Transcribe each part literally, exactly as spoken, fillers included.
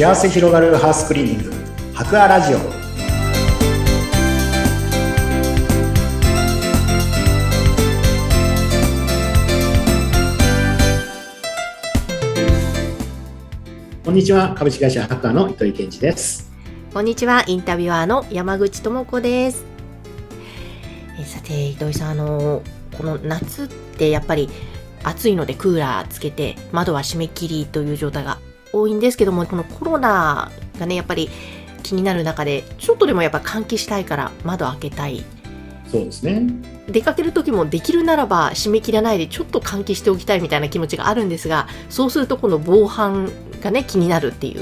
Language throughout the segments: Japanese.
幸せ広がるハウスクリーニング博愛ラジオ。こんにちは、株式会社博愛の糸井健二です。こんにちは、インタビュアーの山口智子です。えさて、糸井さん、あのこの夏ってやっぱり暑いのでクーラーつけて窓は閉め切りという状態が多いんですけども、このコロナがねやっぱり気になる中で、ちょっとでもやっぱ換気したいから窓開けたい。そうですね。出かける時もできるならば閉め切らないでちょっと換気しておきたいみたいな気持ちがあるんですが、そうするとこの防犯がね気になるっていう、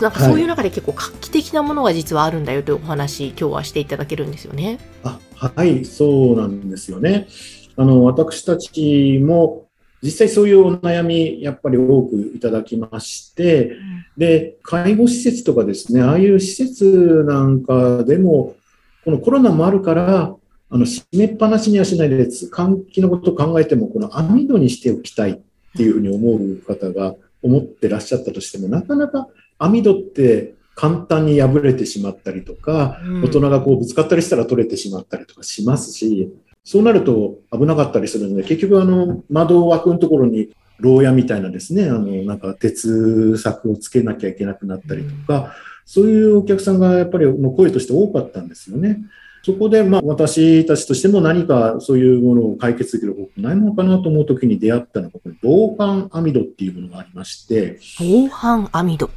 なんかそういう中で結構画期的なものが実はあるんだよというお話、今日はしていただけるんですよね。あ、はい、そうなんですよね。あの私たちも実際そういうお悩みやっぱり多くいただきまして、うん、で介護施設とかですね、ああいう施設なんかでもこのコロナもあるから、あの閉めっぱなしにはしないで、換気のことを考えてもこの網戸にしておきたいっていうふうに思う方が思ってらっしゃったとしても、なかなか網戸って簡単に破れてしまったりとか、うん、大人がこうぶつかったりしたら取れてしまったりとかしますし、そうなると危なかったりするので、結局あの窓枠のところに牢屋みたいなですね、あのなんか鉄柵をつけなきゃいけなくなったりとか、そういうお客さんがやっぱりの声として多かったんですよね。そこでまあ私たちとしても何かそういうものを解決できる方法ないものかなと思うときに出会ったのが、この防犯網戸っていうものがありまして。防犯網戸。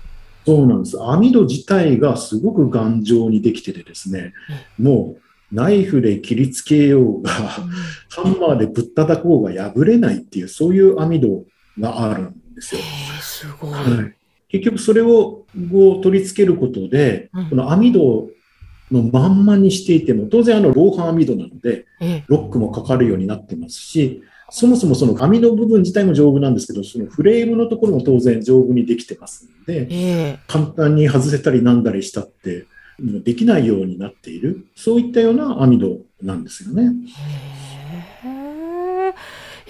そうなんです。網戸自体がすごく頑丈にできててですね、もうナイフで切りつけようが、ハンマーでぶったたこうが破れないっていう、そういう網戸があるんですよ。へー、すごい。はい、結局それを取り付けることで、うん、この網戸のまんまにしていても、当然あの防犯網戸なのでロックもかかるようになってますし、そもそもその網戸部分自体も丈夫なんですけど、そのフレームのところも当然丈夫にできてますので、簡単に外せたりなんだりしたってできないようになっている、そういったような網戸なんですよね。へえ、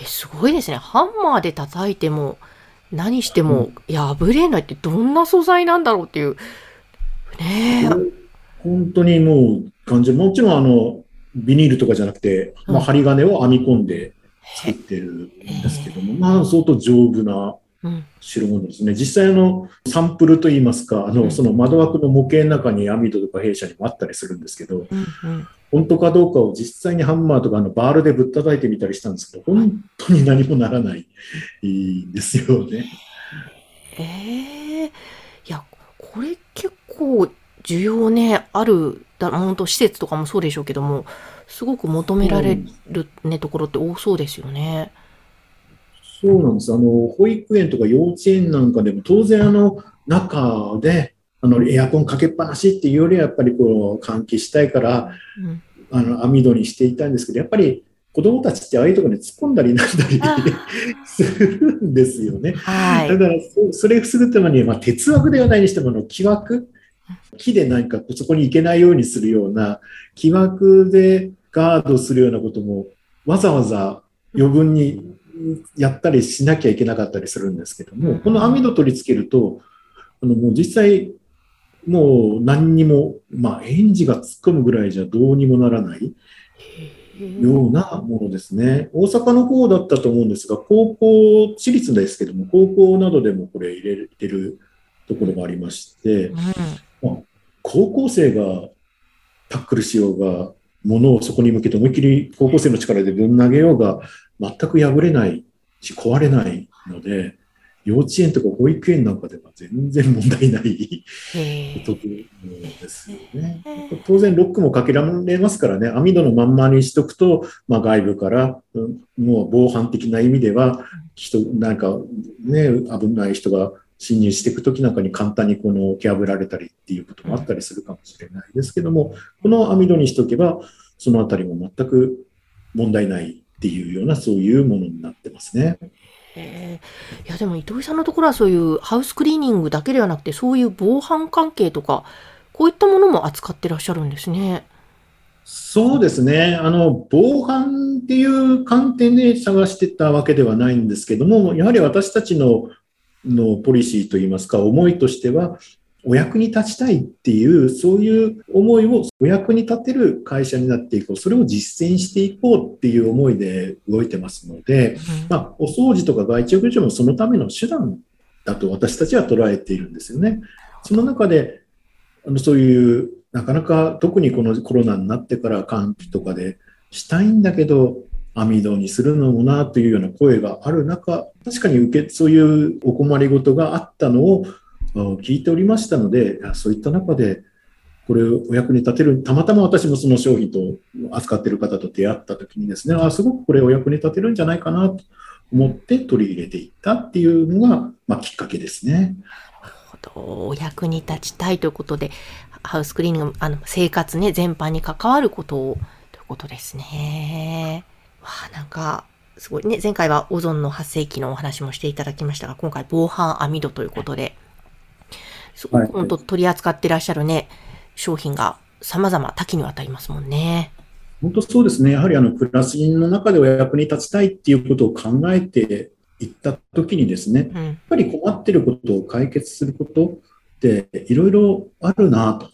すごいですね。ハンマーで叩いても何しても破れないって、どんな素材なんだろうっていうね。本当にもう感じ、もちろんあのビニールとかじゃなくて、まあ、針金を編み込んで作ってるんですけども、まあ相当丈夫な代物ですね。実際のサンプルといいますか、あのその窓枠の模型の中に網戸とか弊社にもあったりするんですけど、うんうん、本当かどうかを実際にハンマーとかあのバールでぶったたいてみたりしたんですけど、本当に何もならないんですよね。えー、いやこれ結構需要ねあるだ、本当施設とかもそうでしょうけども、すごく求められる、ね、ところって多そうですよね。そうなんです。あの保育園とか幼稚園なんかでも当然あの中であのエアコンかけっぱなしっていうよりはやっぱりこう換気したいから、うん、あの網戸にしていたんですけど、やっぱり子どもたちってああいうところに突っ込んだりなんだりするんですよね。はい、だからそれをするために、まあ、鉄枠ではないにしてもの木枠、木で何かそこに行けないようにするような木枠でガードするようなこともわざわざ余分にやったりしなきゃいけなかったりするんですけども、この網戸取り付けると、あのもう実際もう何にも、まあ、園児が突っ込むぐらいじゃどうにもならないようなものですね。大阪の方だったと思うんですが、高校、私立ですけども、高校などでもこれ入れてるところがありまして、まあ、高校生がタックルしようが、物をそこに向けて思いっきり高校生の力でぶん投げようが全く破れないし壊れないので、幼稚園とか保育園なんかでは全然問題ないことですよね。当然ロックもかけられますからね。網戸のまんまにしとくと、まあ、外部から、うん、もう防犯的な意味では人なんか、ね、危ない人が侵入していくときなんかに簡単にこの蹴破られたりっていうこともあったりするかもしれないですけども、この網戸にしとけばそのあたりも全く問題ないっていうような、そういうものになってますね。えー、いやでも糸井さんのところはそういうハウスクリーニングだけではなくて、そういう防犯関係とかこういったものも扱ってらっしゃるんですね。そうですね。あの防犯っていう観点で探してたわけではないんですけども、やはり私たちののポリシーといいますか、思いとしては、お役に立ちたいっていう、そういう思いをお役に立てる会社になっていこう、それを実践していこうっていう思いで動いてますので、まあ、お掃除とか外注業務もそのための手段だと私たちは捉えているんですよね。その中で、あのそういう、なかなか特にこのコロナになってから換気とかでしたいんだけど、網戸にするのもなというような声がある中、確かに受け、そういうお困りごとがあったのを聞いておりましたので、そういった中でこれをお役に立てる、たまたま私もその商品と扱っている方と出会った時にですね、あ、すごくこれお役に立てるんじゃないかなと思って取り入れていったっていうのが、まあ、きっかけですね。お役に立ちたいということで、ハウスクリーニング、あの生活ね、全般に関わることをということですね。わあ、なんかすごいね。前回はオゾンの発生器のお話もしていただきましたが、今回防犯網戸ということで、すごく本当取り扱っていらっしゃるね、商品が様々多岐にわたりますもんね。本当そうですね。やはりあの暮らしの中でお役に立ちたいっていうことを考えていったときにですね、うん、やっぱり困っていることを解決することっていろいろあるなと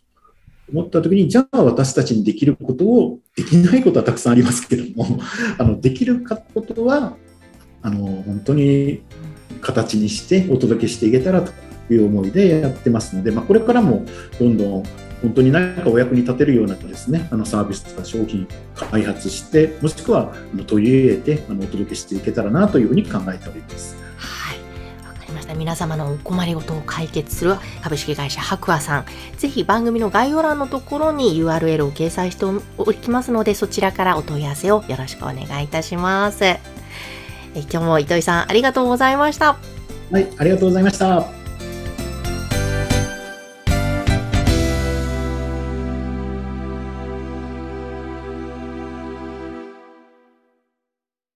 思ったときに、じゃあ私たちにできることを、できないことはたくさんありますけども、あのできることはあの本当に形にしてお届けしていけたらという思いでやってますので、まあ、これからもどんどん本当に何かお役に立てるようなですね、あのサービスとか商品開発して、もしくは取り入れてあのお届けしていけたらなというふうに考えております。はい、わかりました。皆様のお困りごとを解決する株式会社ハクアさん、ぜひ番組の概要欄のところに ユーアールエル を掲載しておきますので、そちらからお問い合わせをよろしくお願いいたします。え今日も糸井さん、ありがとうございました。はい、ありがとうございました。